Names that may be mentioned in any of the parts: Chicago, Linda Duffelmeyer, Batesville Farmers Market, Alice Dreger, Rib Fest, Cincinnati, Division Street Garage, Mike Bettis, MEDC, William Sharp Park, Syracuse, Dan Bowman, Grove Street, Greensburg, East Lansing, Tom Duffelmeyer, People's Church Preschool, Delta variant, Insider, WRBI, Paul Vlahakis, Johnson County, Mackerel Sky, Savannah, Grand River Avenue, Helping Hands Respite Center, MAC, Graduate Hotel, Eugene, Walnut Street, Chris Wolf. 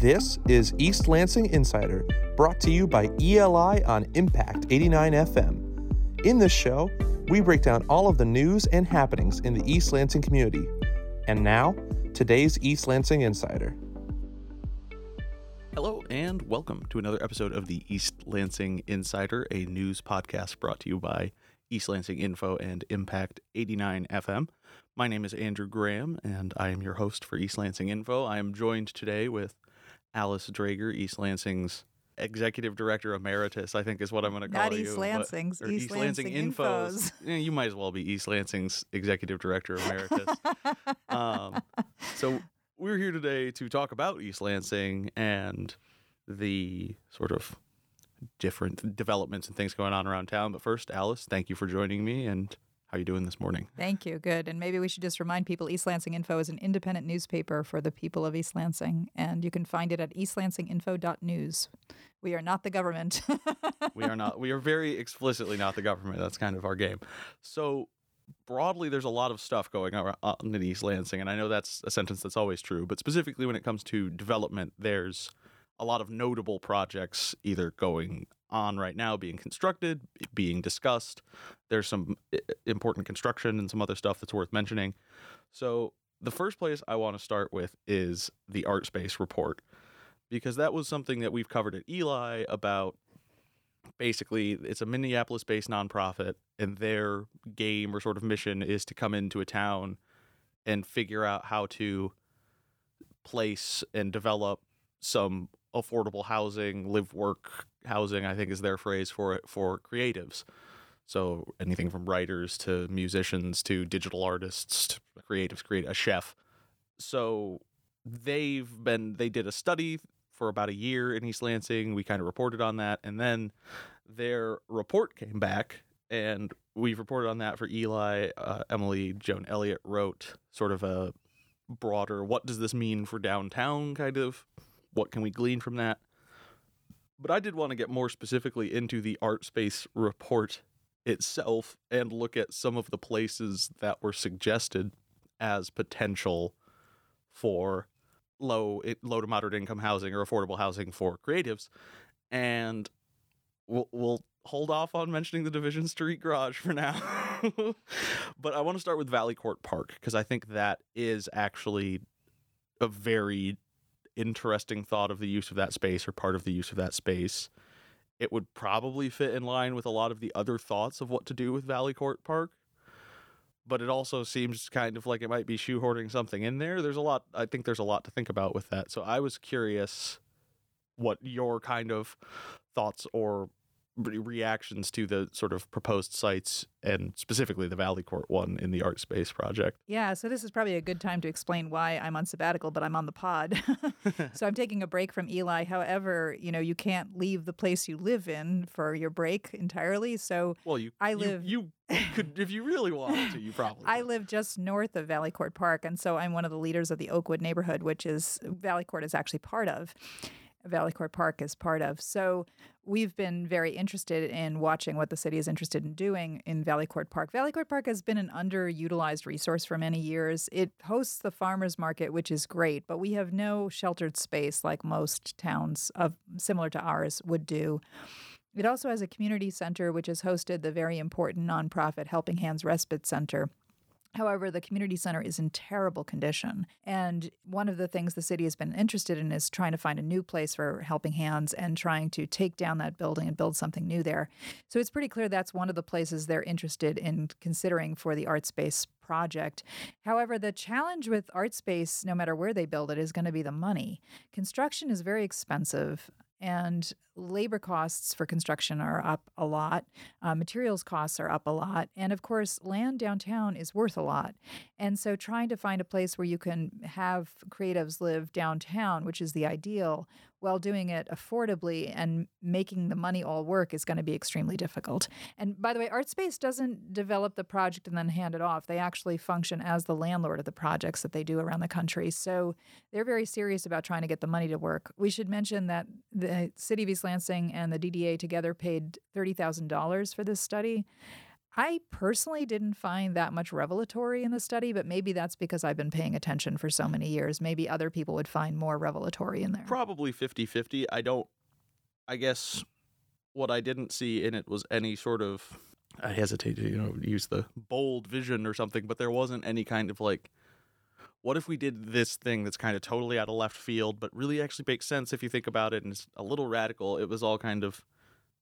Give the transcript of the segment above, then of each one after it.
This is East Lansing Insider, brought to you by ELI on Impact 89 FM. In this show, we break down all of the news and happenings in the East Lansing community. And now, today's East Lansing Insider. Hello and welcome to another episode of the East Lansing Insider, a news podcast brought to you by East Lansing Info and Impact 89 FM. My name is Andrew Graham, and I am your host for East Lansing Info. I am joined today with Alice Dreger, East Lansing's Executive Director Emeritus, I think is what I'm going to call you. Not East Lansing's, East Lansing Info's. You might as well be East Lansing's Executive Director Emeritus. So we're here today to talk about East Lansing and the sort of different developments and things going on around town. But first, Alice, thank you for joining me, and how are you doing this morning? Thank you. Good. And maybe we should just remind people East Lansing Info is an independent newspaper for the people of East Lansing, and you can find it at eastlansinginfo.news. We are not the government. We are not. We are very explicitly not the government. That's kind of our game. So broadly, there's a lot of stuff going on in East Lansing, and I know that's a sentence that's always true, but specifically when it comes to development, there's a lot of notable projects either going on right now, being constructed, being discussed. There's some important construction and some other stuff that's worth mentioning. So the first place I want to start with is the Artspace report, because that was something that we've covered at Eli about. Basically, it's a Minneapolis-based nonprofit, and their game or sort of mission is to come into a town and figure out how to place and develop some affordable housing, live work housing, I think is their phrase for it, for creatives. So anything from writers to musicians to digital artists to creatives, create a chef. So they did a study for about a year in East Lansing. We kind of reported on that, and then their report came back, and we've reported on that for Eli. Emily Joan Elliott wrote sort of a broader, what does this mean for downtown, kind of, what can we glean from that? But I did want to get more specifically into the Artspace report itself and look at some of the places that were suggested as potential for low to moderate income housing or affordable housing for creatives. And we'll hold off on mentioning the Division Street Garage for now. But I want to start with Valley Court Park, because I think that is actually a very interesting thought of the use of that space, or part of the use of that space. It would probably fit in line with a lot of the other thoughts of what to do with Valley Court Park, but it also seems kind of like it might be shoehorning something in there. There's a lot to think about with that. So I was curious what your kind of thoughts or reactions to the sort of proposed sites, and specifically the Valley Court one in the Artspace project. Yeah, so this is probably a good time to explain why I'm on sabbatical, but I'm on the pod. So I'm taking a break from Eli. However, you can't leave the place you live in for your break entirely. So you could, if you really wanted to, you probably could. I live just north of Valley Court Park, and so I'm one of the leaders of the Oakwood neighborhood, which is Valley Court is actually part of. Valley Court Park is part of. So we've been very interested in watching what the city is interested in doing in Valley Court Park. Valley Court Park has been an underutilized resource for many years. It hosts the farmers market, which is great, but we have no sheltered space like most towns similar to ours would do. It also has a community center, which has hosted the very important nonprofit Helping Hands Respite Center. However, the community center is in terrible condition, and one of the things the city has been interested in is trying to find a new place for Helping Hands and trying to take down that building and build something new there. So it's pretty clear that's one of the places they're interested in considering for the Artspace project. However, the challenge with Artspace, no matter where they build it, is going to be the money. Construction is very expensive, and labor costs for construction are up a lot. Materials costs are up a lot. And, of course, land downtown is worth a lot. And so trying to find a place where you can have creatives live downtown, which is the ideal, while doing it affordably and making the money all work is going to be extremely difficult. And, by the way, Artspace doesn't develop the project and then hand it off. They actually function as the landlord of the projects that they do around the country. So they're very serious about trying to get the money to work. We should mention that the City of East Lansing and the DDA together paid $30,000 for this study. I personally didn't find that much revelatory in the study, but maybe that's because I've been paying attention for so many years. Maybe other people would find more revelatory in there. Probably 50-50. I guess what I didn't see in it was any sort of, I hesitate to, use the bold vision or something, but there wasn't any kind of like, what if we did this thing that's kind of totally out of left field, but really actually makes sense if you think about it and it's a little radical. It was all kind of,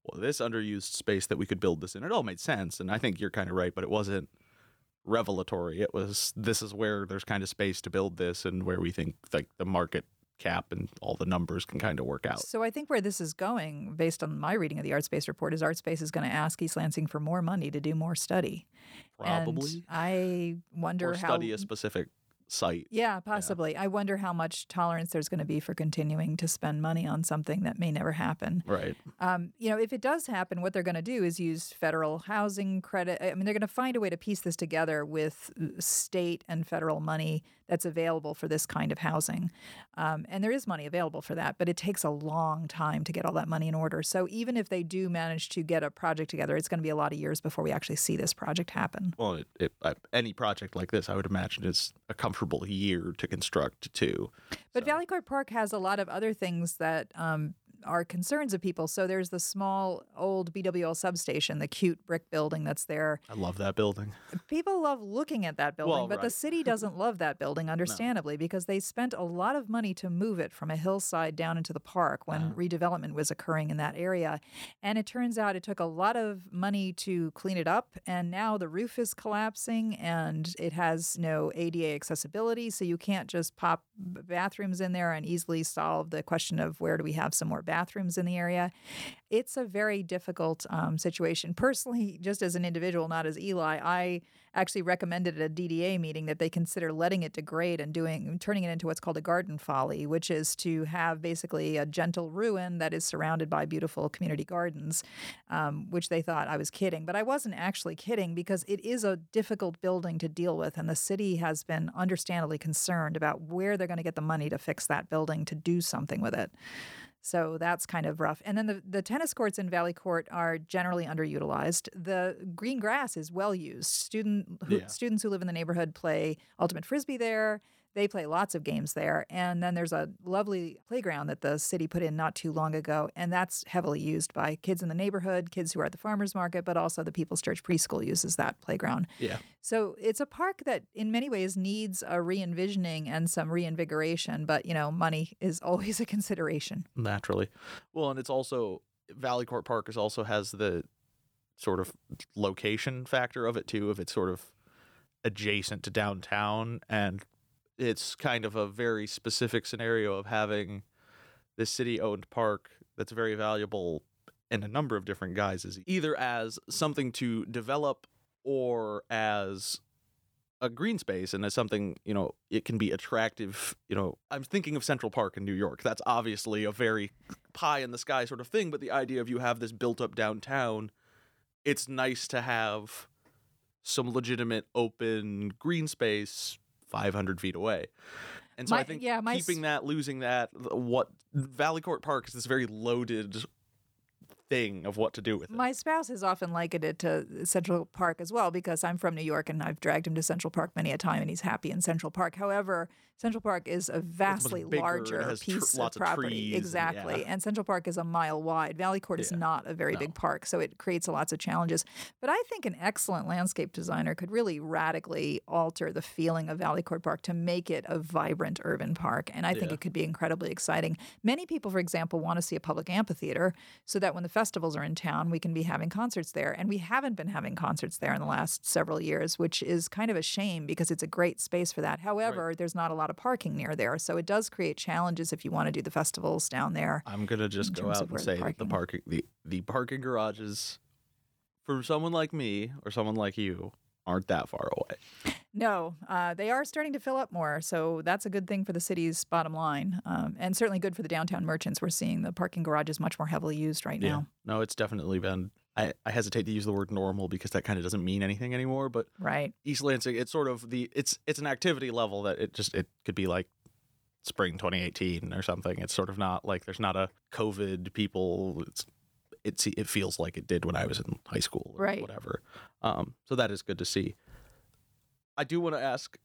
well, this underused space that we could build this in. It all made sense, and I think you're kind of right, but it wasn't revelatory. It was, this is where there's kind of space to build this and where we think like the market cap and all the numbers can kind of work out. So I think where this is going, based on my reading of the Artspace report, is Artspace is going to ask East Lansing for more money to do more study. Probably. And I wonder how... Or study a specific site. Yeah, possibly. Yeah. I wonder how much tolerance there's going to be for continuing to spend money on something that may never happen. Right. If it does happen, what they're going to do is use federal housing credit. I mean, they're going to find a way to piece this together with state and federal money that's available for this kind of housing. And there is money available for that, but it takes a long time to get all that money in order. So even if they do manage to get a project together, it's going to be a lot of years before we actually see this project happen. Well, any project like this, I would imagine, is a comfortable year to construct, too. But so. Valley Court Park has a lot of other things that are concerns of people. So there's the small old BWL substation, the cute brick building that's there. I love that building. People love looking at that building, but right. The city doesn't love that building, understandably, because they spent a lot of money to move it from a hillside down into the park when redevelopment was occurring in that area. And it turns out it took a lot of money to clean it up, and now the roof is collapsing and it has no ADA accessibility, so you can't just pop bathrooms in there and easily solve the question of where do we have some more bathrooms in the area. It's a very difficult situation. Personally, just as an individual, not as Eli, I actually recommended at a DDA meeting that they consider letting it degrade and turning it into what's called a garden folly, which is to have basically a gentle ruin that is surrounded by beautiful community gardens, which they thought I was kidding. But I wasn't actually kidding, because it is a difficult building to deal with, and the city has been understandably concerned about where they're going to get the money to fix that building, to do something with it. So that's kind of rough. And then the tennis courts in Valley Court are generally underutilized. The green grass is well used. Students who live in the neighborhood play ultimate frisbee there. They play lots of games there. And then there's a lovely playground that the city put in not too long ago, and that's heavily used by kids in the neighborhood, kids who are at the farmers market, but also the People's Church Preschool uses that playground. Yeah. So it's a park that in many ways needs a re-envisioning and some reinvigoration, but, money is always a consideration. Naturally. Well, and it's also, Valley Court Park has the sort of location factor of it too, if it's sort of adjacent to downtown, and it's kind of a very specific scenario of having this city-owned park that's very valuable in a number of different guises, either as something to develop or as a green space and as something, it can be attractive. I'm thinking of Central Park in New York. That's obviously a very pie-in-the-sky sort of thing, but the idea of you have this built-up downtown, it's nice to have some legitimate open green space 500 feet away. And so keeping that, losing that, what Valley Court Park is this very loaded thing of what to do with it. My spouse has often likened it to Central Park as well, because I'm from New York and I've dragged him to Central Park many a time, and he's happy in Central Park. However, Central Park is a vastly larger piece of property. Exactly. And Central Park is a mile wide. Valley Court is not a very big park, so it creates lots of challenges. But I think an excellent landscape designer could really radically alter the feeling of Valley Court Park to make it a vibrant urban park. And I think it could be incredibly exciting. Many people, for example, want to see a public amphitheater so that when the festivals are in town, we can be having concerts there. And we haven't been having concerts there in the last several years, which is kind of a shame because it's a great space for that. However, there's not a lot of parking near there. So it does create challenges if you want to do the festivals down there. I'm going to just go out and say that the parking garages for someone like me or someone like you aren't that far away. No, they are starting to fill up more. So that's a good thing for the city's bottom line, and certainly good for the downtown merchants. We're seeing the parking garages much more heavily used right now. No, it's definitely been, I hesitate to use the word normal because that kind of doesn't mean anything anymore. But East Lansing, it's sort of it's an activity level that it could be like spring 2018 or something. It's sort of not like there's not a COVID people. It's it feels like it did when I was in high school or whatever. So that is good to see. I do want to ask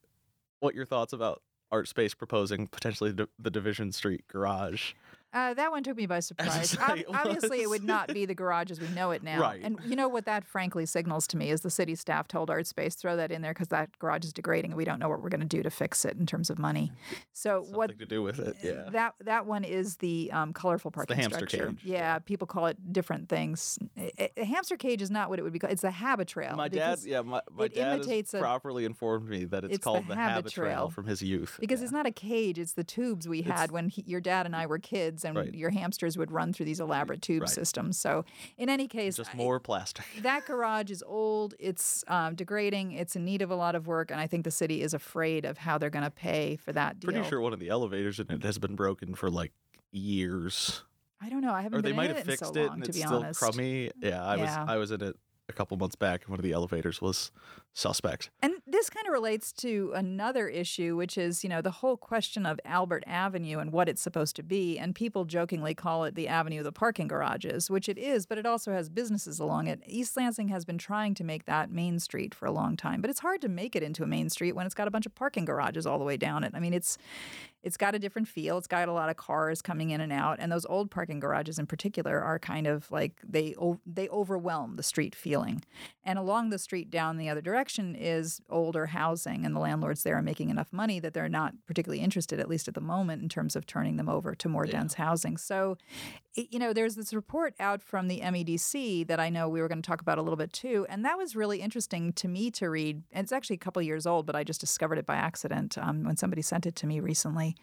what your thoughts about Artspace proposing potentially the Division Street Garage. That one took me by surprise. Obviously, it would not be the garage as we know it now. Right. And you know what that frankly signals to me is the city staff told Artspace, throw that in there because that garage is degrading and we don't know what we're going to do to fix it in terms of money. So something to do with it, yeah. That one is the colorful parking structure. It's the hamster cage. Yeah, people call it different things. A hamster cage is not what it would be called. It's the habit trail. My dad has properly informed me that it's called the habit trail from his youth. Because it's not a cage. It's the tubes we had when your dad and I were kids. And your hamsters would run through these elaborate tube systems. So in any case, just more plastic. That garage is old. It's degrading. It's in need of a lot of work. And I think the city is afraid of how they're going to pay for that deal. Pretty sure one of the elevators in it has been broken for like years. I don't know. I haven't been in it in so long, to be honest. Or they might have fixed it and it's still crummy. Yeah, I was in it a couple months back, and one of the elevators was suspect. And this kind of relates to another issue, which is, the whole question of Albert Avenue and what it's supposed to be. And people jokingly call it the avenue of the parking garages, which it is, but it also has businesses along it. East Lansing has been trying to make that Main Street for a long time, but it's hard to make it into a Main Street when it's got a bunch of parking garages all the way down it. I mean, it's got a different feel. It's got a lot of cars coming in and out. And those old parking garages in particular are kind of like they overwhelm the street feeling. And along the street down the other direction is older housing. And the landlords there are making enough money that they're not particularly interested, at least at the moment, in terms of turning them over to more dense housing. So, there's this report out from the MEDC that I know we were going to talk about a little bit too. And that was really interesting to me to read. And it's actually a couple years old, but I just discovered it by accident when somebody sent it to me recently.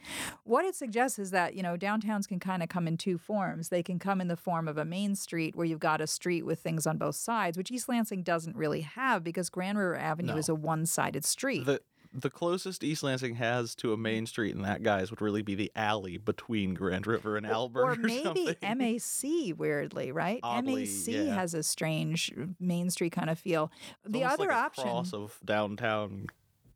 What it suggests is that, downtowns can kind of come in two forms. They can come in the form of a main street where you've got a street with things on both sides, which East Lansing doesn't really have because Grand River Avenue is a one-sided street. The closest East Lansing has to a main street in that guise would really be the alley between Grand River and Albert or maybe something. MAC, weirdly, right? Oddly, MAC has a strange main street kind of feel. It's the other like option, cross of downtown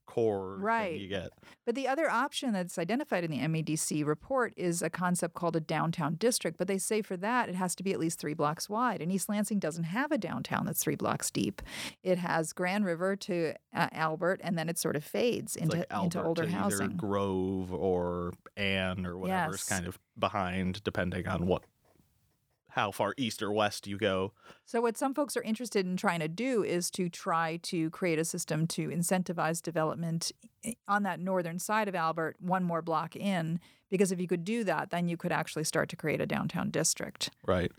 core thing you get. But the other option that's identified in the MEDC report is a concept called a downtown district, but they say for that it has to be at least 3 blocks wide, and East Lansing doesn't have a downtown that's 3 blocks deep. It has Grand River to Albert, and then it sort of fades into older housing. Either Grove or Ann or whatever is kind of behind, depending on how far east or west you go. So what some folks are interested in trying to do is to try to create a system to incentivize development on that northern side of Albert 1 more block in, because if you could do that, then you could actually start to create a downtown district. Right.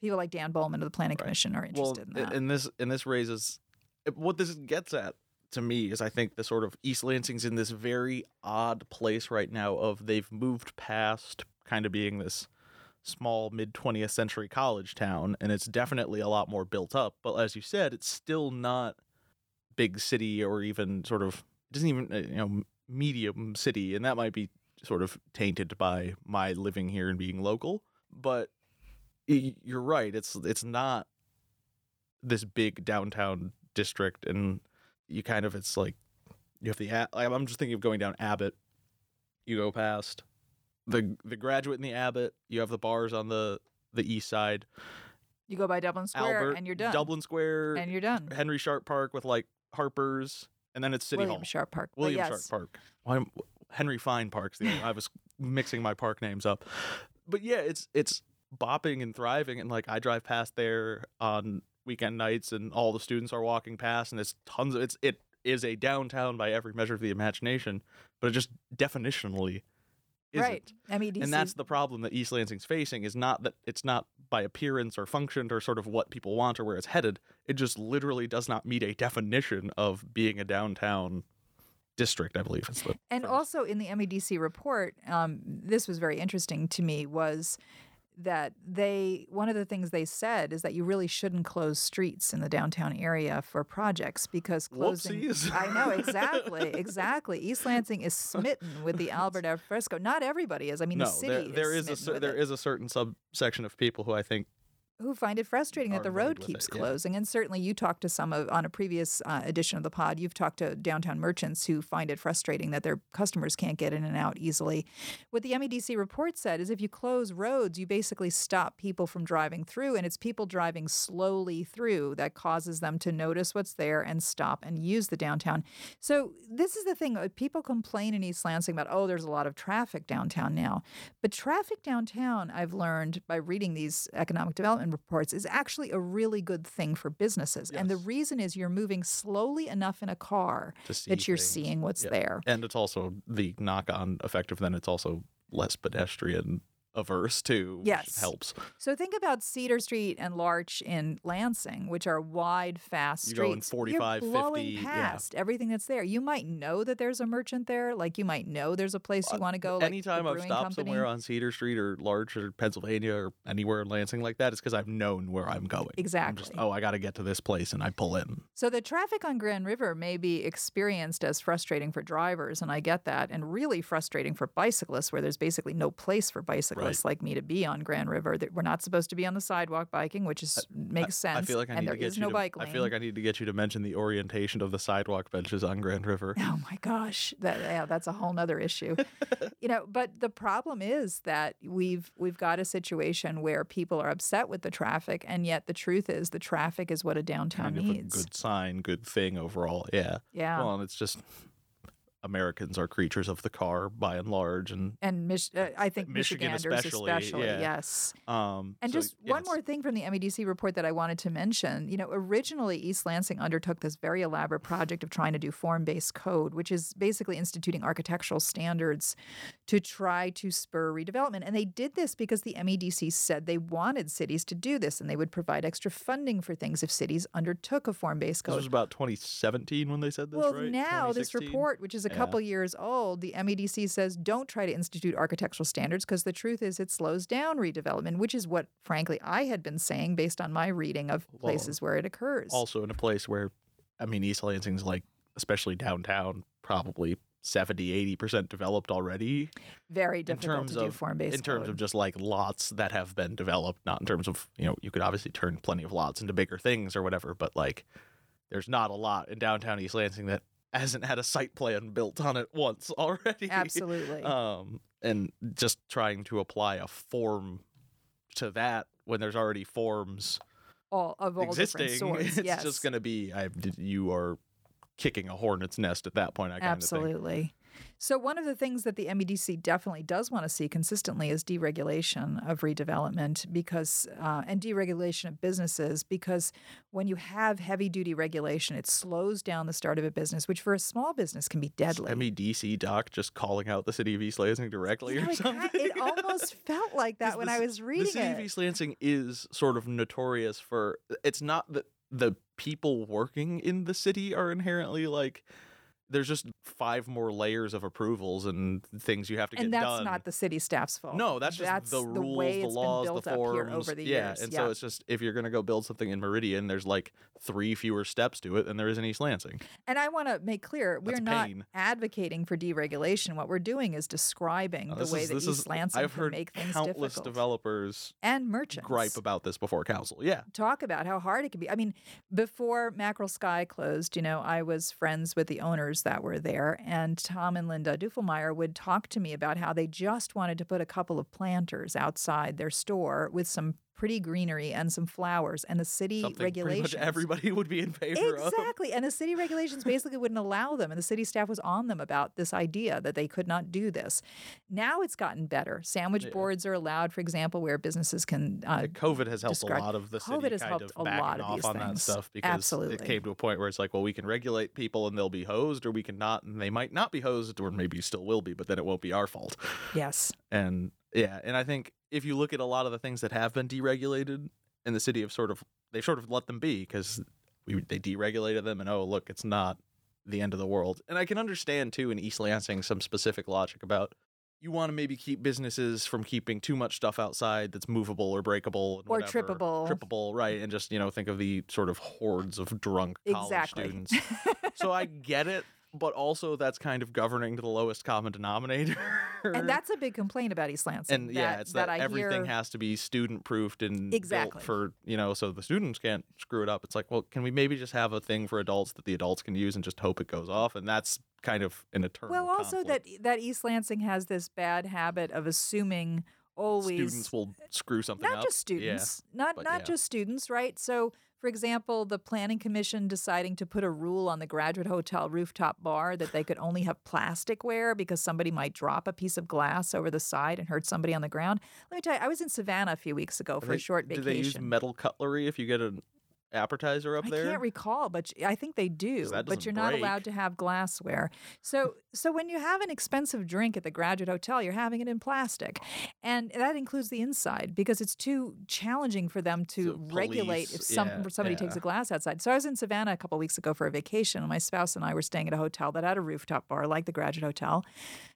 People like Dan Bowman of the Planning Commission are interested in that. And this raises – what this gets at to me is I think the sort of East Lansing's in this very odd place right now of they've moved past kind of being this – small mid-20th century college town, and it's definitely a lot more built up. But as you said, it's still not big city or even sort of doesn't even medium city, and that might be sort of tainted by my living here and being local. But you're right; it's not this big downtown district, and you kind of it's like you have the I'm just thinking of going down Abbott. You go past the Graduate and the Abbott, you have the bars on the east side. You go by Dublin Square and you're done. Dublin Square. And you're done. Henry Sharp Park with like Harper's, and then it's City Hall. William Sharp Park. Sharp Park. Well, Henry Fine Park's the I was mixing my park names up. But yeah, it's bopping and thriving, and like I drive past there on weekend nights and all the students are walking past, and there's tons of it is a downtown by every measure of the imagination, but it just definitionally isn't. Right. MEDC. And that's the problem that East Lansing's facing is not that it's not by appearance or function or sort of what people want or where it's headed. It just literally does not meet a definition of being a downtown district, I believe. Also in the MEDC report, this was very interesting to me, was that one of the things they said is that you really shouldn't close streets in the downtown area for projects because closing... Whoopsies. I know, exactly. East Lansing is smitten with the Albert Alfresco. Not everybody is. I mean, the city is smitten with it. There is a certain subsection of people who I think who find it frustrating that the road keeps closing. Yeah. And certainly you talked to some of, on a previous edition of the pod, you've talked to downtown merchants who find it frustrating that their customers can't get in and out easily. What the MEDC report said is if you close roads, you basically stop people from driving through, and it's people driving slowly through that causes them to notice what's there and stop and use the downtown. So this is the thing. People complain in East Lansing about, oh, there's a lot of traffic downtown now. But traffic downtown, I've learned by reading these economic development reports, is actually a really good thing for businesses. Yes. And the reason is you're moving slowly enough in a car that you're seeing what's there. And it's also the knock-on effect of then it's also less pedestrian averse too, which helps. So think about Cedar Street and Larch in Lansing, which are wide, fast streets. You're going 45, 50. You're blowing past everything that's there. You might know that there's a merchant there. Like, you might know there's a place you want to go. Anytime I've stopped somewhere on Cedar Street or Larch or Pennsylvania or anywhere in Lansing like that, it's because I've known where I'm going. Exactly. I'm just, I got to get to this place, and I pull in. So the traffic on Grand River may be experienced as frustrating for drivers, and I get that, and really frustrating for bicyclists, where there's basically no place for bicyclists. Right. Like me to be on Grand River, that we're not supposed to be on the sidewalk biking, which is makes sense. I feel like I need to get you to mention the orientation of the sidewalk benches on Grand River. Oh my gosh, that's a whole nother issue. But the problem is that we've got a situation where people are upset with the traffic, and yet the truth is the traffic is what a downtown needs. A good sign, good thing overall. Yeah. Well, and it's just, Americans are creatures of the car by and large. I think Michiganders especially yes. One more thing from the MEDC report that I wanted to mention. Originally East Lansing undertook this very elaborate project of trying to do form-based code, which is basically instituting architectural standards to try to spur redevelopment. And they did this because the MEDC said they wanted cities to do this, and they would provide extra funding for things if cities undertook a form-based code. This was about 2017 when they said this, right? Well, now this report, which is a couple years old, the MEDC says don't try to institute architectural standards because the truth is it slows down redevelopment, which is what, frankly, I had been saying based on my reading of places where it occurs. Also in a place where, East Lansing's like, especially downtown, probably 70-80% developed already. Very difficult to do form-based in terms of just like lots that have been developed, not in terms of, you could obviously turn plenty of lots into bigger things or whatever, but like there's not a lot in downtown East Lansing that hasn't had a site plan built on it once already. Absolutely. And just trying to apply a form to that when there's already forms all existing, different sorts. It's just going to be you are kicking a hornet's nest at that point. Absolutely. So one of the things that the MEDC definitely does want to see consistently is deregulation of redevelopment and deregulation of businesses, because when you have heavy-duty regulation, it slows down the start of a business, which for a small business can be deadly. MEDC doc just calling out the city of East Lansing directly or something? It almost felt like that when I was reading it. The city of East Lansing is sort of notorious for – it's not that the people working in the city are inherently like – there's just 5 more layers of approvals and things you have to get done. And that's not the city staff's fault. No, that's just the rules, the laws, the forms. That's the way it's been built up here over the years. Yeah, and so it's just, if you're going to go build something in Meridian, there's like 3 fewer steps to it than there is in East Lansing. And I want to make clear, we're not advocating for deregulation. What we're doing is describing the way that East Lansing can make things difficult. I've heard countless developers and merchants gripe about this before council. Yeah. Talk about how hard it can be. Before Mackerel Sky closed, I was friends with the owners that were there, and Tom and Linda Duffelmeyer would talk to me about how they just wanted to put a couple of planters outside their store with some pretty greenery and some flowers, and the city regulations. Pretty much everybody would be in favor of. Exactly, and the city regulations basically wouldn't allow them, and the city staff was on them about this idea that they could not do this. Now it's gotten better. Sandwich boards are allowed, for example, where businesses can. COVID has helped a lot of the city. COVID has kind helped of a lot of these on things. That stuff because absolutely. It came to a point where it's like, well, we can regulate people and they'll be hosed, or we can not, and they might not be hosed, or maybe still will be, but then it won't be our fault. Yes. And I think if you look at a lot of the things that have been deregulated in the city, they've let them be because they deregulated them and, look, it's not the end of the world. And I can understand, too, in East Lansing, some specific logic about you want to maybe keep businesses from keeping too much stuff outside that's movable or breakable. Or whatever. Trippable, right. And just, think of the sort of hordes of drunk college students. So I get it. but also that's kind of governing to the lowest common denominator. And that's a big complaint about East Lansing. And that everything has to be student-proofed and built for, so the students can't screw it up. It's like, well, can we maybe just have a thing for adults that the adults can use and just hope it goes off? And that's kind of an eternal conflict. that East Lansing has this bad habit of assuming always students will screw something up. Not just students. Yeah. Not just students, right? So, for example, the Planning Commission deciding to put a rule on the Graduate Hotel rooftop bar that they could only have plasticware because somebody might drop a piece of glass over the side and hurt somebody on the ground. Let me tell you, I was in Savannah a few weeks ago for a short vacation. Do they use metal cutlery if you get an appetizer up there? I can't recall, but I think they do. But you're not allowed to have glassware. So when you have an expensive drink at the Graduate Hotel, you're having it in plastic. And that includes the inside because it's too challenging for them to regulate if somebody takes a glass outside. So I was in Savannah a couple weeks ago for a vacation, and my spouse and I were staying at a hotel that had a rooftop bar like the Graduate Hotel.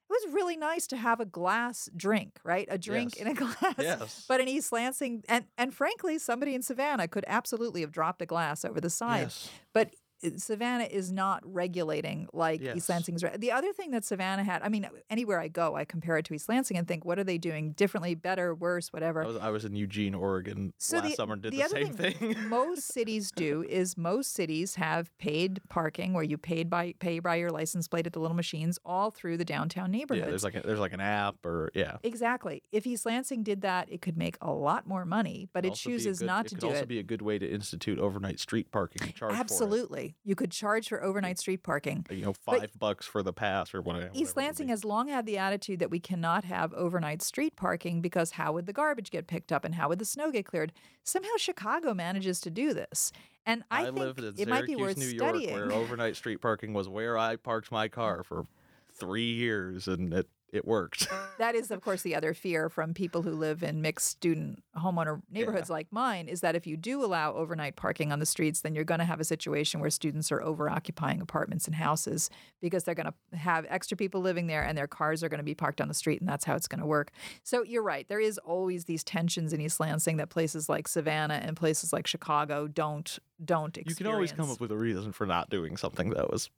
It was really nice to have a glass drink, right? A drink in a glass. Yes. But in East Lansing, and frankly, somebody in Savannah could absolutely have dropped a glass over the side. Yes. But Savannah is not regulating like East Lansing's. The other thing that Savannah had, I mean, anywhere I go, I compare it to East Lansing and think, what are they doing differently, better, worse, whatever. I was in Eugene, Oregon last summer and did the same thing. Most cities have paid parking where you pay by your license plate at the little machines all through the downtown neighborhood. Yeah, there's like an app or, Exactly. If East Lansing did that, it could make a lot more money, but it chooses not to do it. It could also be a good way to institute overnight street parking and charge for it. Absolutely. You could charge for overnight street parking. $5 for the pass or whatever. East Lansing has long had the attitude that we cannot have overnight street parking because how would the garbage get picked up and how would the snow get cleared? Somehow Chicago manages to do this. And I think it might be worth studying. I lived in Syracuse, New York, where overnight street parking was where I parked my car for 3 years and it worked. That is, of course, the other fear from people who live in mixed student homeowner neighborhoods like mine is that if you do allow overnight parking on the streets, then you're going to have a situation where students are over-occupying apartments and houses because they're going to have extra people living there and their cars are going to be parked on the street, and that's how it's going to work. So you're right. There is always these tensions in East Lansing that places like Savannah and places like Chicago don't experience. You can always come up with a reason for not doing something that was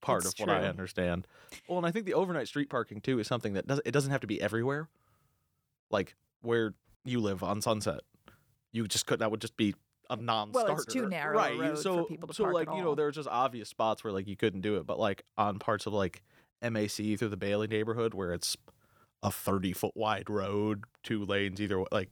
part it's of what true. I understand. Well, and I think the overnight street parking too is something that doesn't have to be everywhere. Like where you live on Sunset, you just could that would just be a non-starter. Well, it's too narrow, right? For people to park at all. There's just obvious spots where you couldn't do it, but on parts of MAC through the Bailey neighborhood where it's a 30-foot wide road, 2 lanes either way,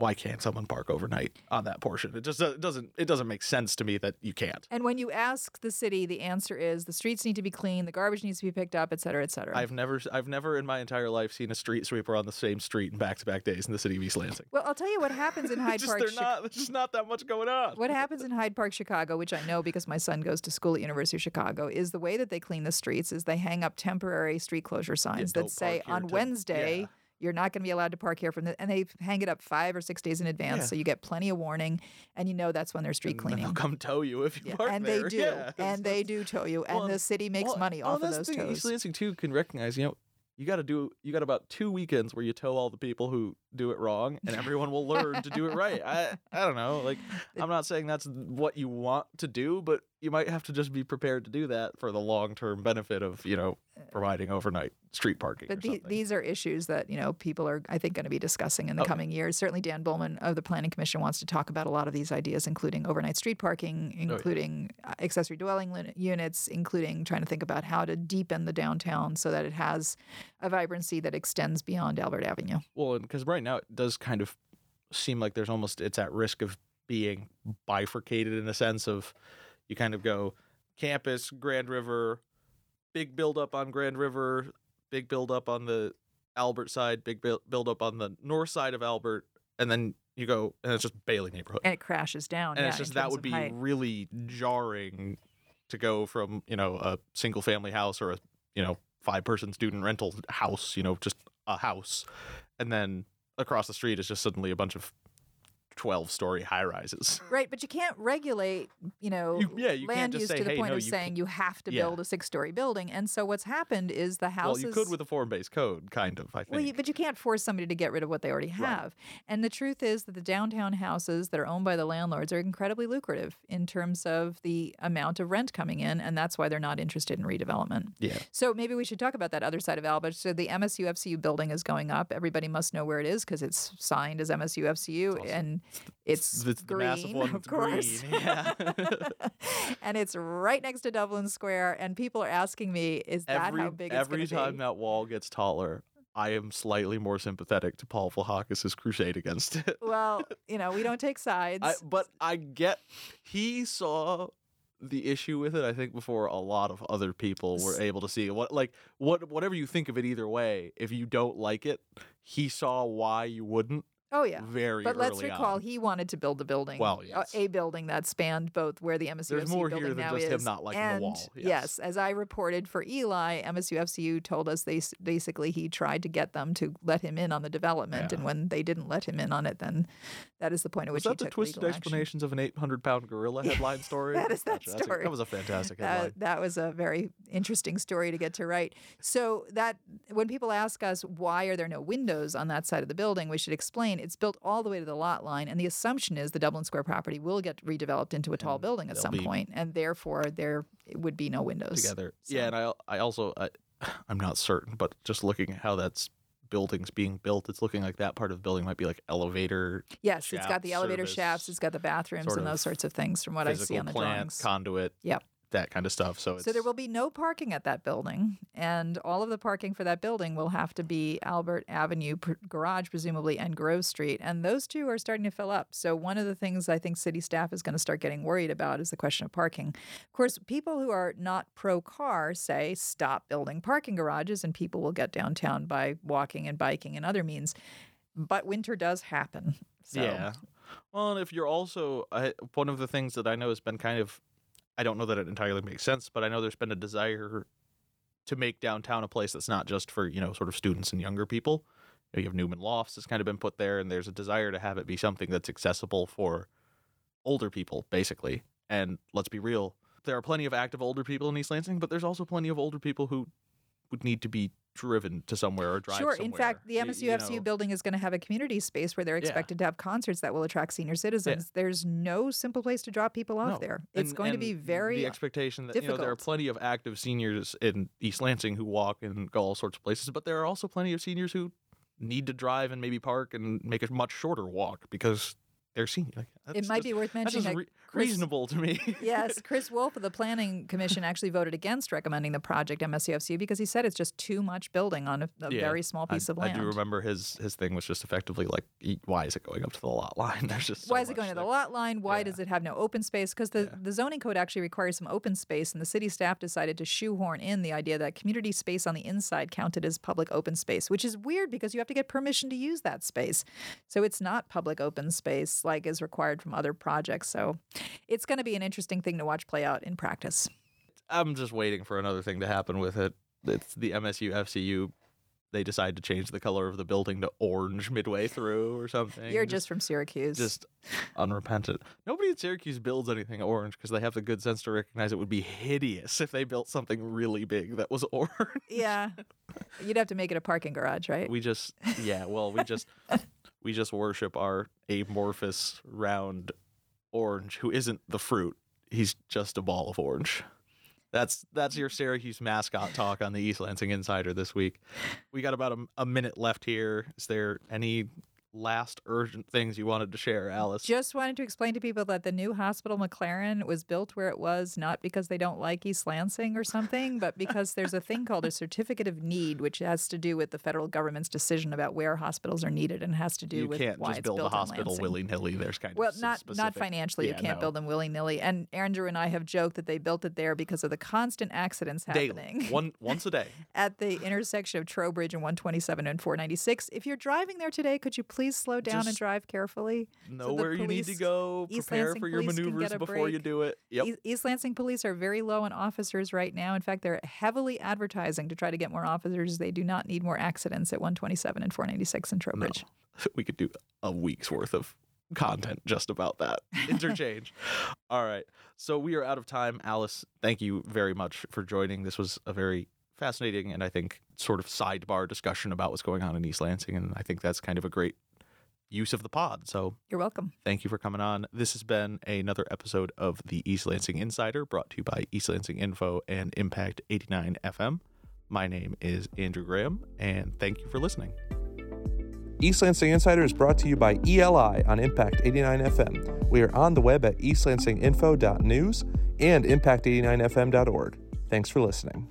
why can't someone park overnight on that portion? It just doesn't make sense to me that you can't. And when you ask the city, the answer is the streets need to be clean, the garbage needs to be picked up, et cetera, et cetera. I've never in my entire life seen a street sweeper on the same street in back-to-back days in the city of East Lansing. Well, I'll tell you what happens in Hyde Park. There's just not that much going on. What happens in Hyde Park, Chicago, which I know because my son goes to school at University of Chicago, is the way that they clean the streets is they hang up temporary street closure signs that say on Wednesday. Yeah. You're not going to be allowed to park here and they hang it up 5 or 6 days in advance, so you get plenty of warning, and that's when they're street cleaning. They'll come tow you if you park there. They do, and they do tow you, and the city makes money off of those tows. East Lansing too can recognize, you got about 2 weekends where you tow all the people who do it wrong, and everyone will learn to do it right. I don't know, I'm not saying that's what you want to do, but you might have to just be prepared to do that for the long-term benefit of, providing overnight street parking. But these are issues that, people are, I think, going to be discussing in the coming years. Certainly Dan Bowman of the Planning Commission wants to talk about a lot of these ideas, including overnight street parking, including accessory dwelling units, including trying to think about how to deepen the downtown so that it has a vibrancy that extends beyond Albert Avenue. Well, because right now it does kind of seem like there's almost, it's at risk of being bifurcated in a sense of, you kind of go campus, Grand River, big buildup on Grand River, big buildup on the Albert side, big buildup on the north side of Albert, and then you go, and it's just Bailey neighborhood. And it crashes down. And it's just that would be really jarring to go from, a single family house or a, 5-person student rental house, just a house. And then across the street is just suddenly a bunch of 12-story high-rises. Right, but you can't regulate, you land use to the point of saying you have to build a six-story building. And so what's happened is the houses... Well, you could with a form-based code, kind of, I think. Well, but you can't force somebody to get rid of what they already have. Right. And the truth is that the downtown houses that are owned by the landlords are incredibly lucrative in terms of the amount of rent coming in, and that's why they're not interested in redevelopment. Yeah. So maybe we should talk about that other side of Albert. So the MSUFCU building is going up. Everybody must know where it is because it's signed as MSUFCU, awesome. And it's green, the massive one, of course. Green. Yeah. And it's right next to Dublin Square, and people are asking me, is that how big it's going to be? Every time that wall gets taller, I am slightly more sympathetic to Paul Vlahakis' crusade against it. Well, we don't take sides. He saw the issue with it, I think, before a lot of other people were able to see. Whatever you think of it either way, if you don't like it, he saw why you wouldn't. Oh, yeah. Very early on. But let's recall, he wanted to build a building. Well, yes. A building that spanned both where the MSUFCU building now is. There's more here than just him not liking the wall. Yes, as I reported for Eli, MSUFCU told us they basically he tried to get them to let him in on the development, and when they didn't let him in on it, then that is the point at which he took legal action. Was that the twisted explanations of an 800-pound gorilla headline story? That is that story. That was a fantastic headline. That was a very interesting story to get to write. So that when people ask us why are there no windows on that side of the building, we should explain. It's built all the way to the lot line, and the assumption is the Dublin Square property will get redeveloped into a tall building at some point, and therefore there would be no windows. Together. So. Yeah, and I'm not certain, but just looking at how that's buildings being built, it's looking like that part of the building might be like elevator shafts. Yes, it's got the elevator shafts, it's got the bathrooms and those sorts of things from what I see on the drawings. Conduit. Yep. That kind of stuff. So there will be no parking at that building, and all of the parking for that building will have to be Albert Avenue Garage, presumably, and Grove Street, and those two are starting to fill up. So one of the things I think city staff is going to start getting worried about is the question of parking. Of course, people who are not pro-car say stop building parking garages, and people will get downtown by walking and biking and other means. But winter does happen. So. Yeah. Well, and if you're also one of the things that I know has been kind of I don't know that it entirely makes sense, but I know there's been a desire to make downtown a place that's not just for, sort of students and younger people. You have Newman Lofts that's kind of been put there, and there's a desire to have it be something that's accessible for older people, basically. And let's be real, there are plenty of active older people in East Lansing, but there's also plenty of older people who would need to be driven to somewhere or drive somewhere. Sure. In fact, the MSUFCU building is going to have a community space where they're expected to have concerts that will attract senior citizens. Yeah. There's no simple place to drop people off there. It's going to be very difficult. The expectation that there are plenty of active seniors in East Lansing who walk and go all sorts of places, but there are also plenty of seniors who need to drive and maybe park and make a much shorter walk because they're senior. It might be worth mentioning that reasonable to me. Yes, Chris Wolf of the Planning Commission actually voted against recommending the project MSUFCU because he said it's just too much building on a very small piece of land. I do remember his thing was just effectively like, why is it going up to the lot line? There's just so why is it going to the lot line? Why does it have no open space? Because the zoning code actually requires some open space, and the city staff decided to shoehorn in the idea that community space on the inside counted as public open space, which is weird because you have to get permission to use that space. So it's not public open space like is required from other projects. So it's going to be an interesting thing to watch play out in practice. I'm just waiting for another thing to happen with it. It's the MSUFCU. They decide to change the color of the building to orange midway through or something. You're just from Syracuse. Just unrepentant. Nobody in Syracuse builds anything orange because they have the good sense to recognize it would be hideous if they built something really big that was orange. Yeah. You'd have to make it a parking garage, right? We just worship our amorphous, round orange, who isn't the fruit. He's just a ball of orange. That's your Syracuse mascot talk on the East Lansing Insider this week. We got about a minute left here. Is there any last urgent things you wanted to share, Alice? Just wanted to explain to people that the new hospital McLaren was built where it was not because they don't like East Lansing or something, but because there's a thing called a certificate of need, which has to do with the federal government's decision about where hospitals are needed and has to do with why it's built in Lansing. You can't just build a hospital willy-nilly. There's kind of not financially. Yeah, you can't build them willy-nilly. And Andrew and I have joked that they built it there because of the constant accidents happening. Daily. Once a day. At the intersection of Trowbridge and 127 and 496. If you're driving there today, could you please slow down and drive carefully. Know where you need to go. Prepare for your maneuvers before you do it. Yep. East Lansing police are very low on officers right now. In fact, they're heavily advertising to try to get more officers. They do not need more accidents at 127 and 496 in Trowbridge. No. We could do a week's worth of content just about that interchange. All right. So we are out of time. Alice, thank you very much for joining. This was a very fascinating and I think sort of sidebar discussion about what's going on in East Lansing. And I think that's kind of a great use of the pod. So you're welcome. Thank you for coming on. This has been another episode of the East Lansing Insider, brought to you by East Lansing Info and Impact 89 FM. My name is Andrew Graham, and thank you for listening. East Lansing Insider is brought to you by ELI on Impact 89 FM. We are on the web at eastlansinginfo.news and impact89fm.org. Thanks for listening.